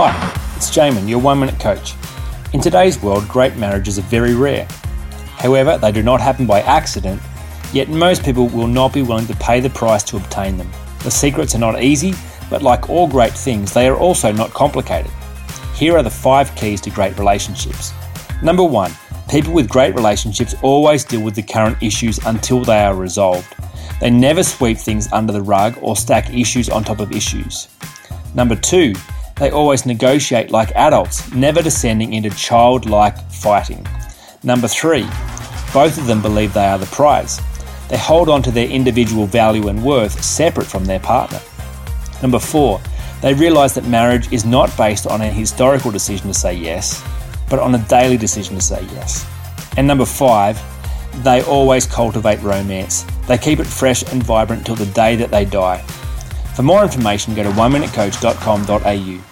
Hi, it's Jaemin, your One Minute Coach. In today's world, great marriages are very rare. However, they do not happen by accident, yet most people will not be willing to pay the price to obtain them. The secrets are not easy, but like all great things, they are also not complicated. Here are the 5 keys to great relationships. Number 1, people with great relationships always deal with the current issues until they are resolved. They never sweep things under the rug or stack issues on top of issues. Number 2, they always negotiate like adults, never descending into childlike fighting. Number 3, both of them believe they are the prize. They hold on to their individual value and worth separate from their partner. Number 4, they realise that marriage is not based on a historical decision to say yes, but on a daily decision to say yes. And number 5, they always cultivate romance. They keep it fresh and vibrant till the day that they die. For more information, go to oneminutecoach.com.au.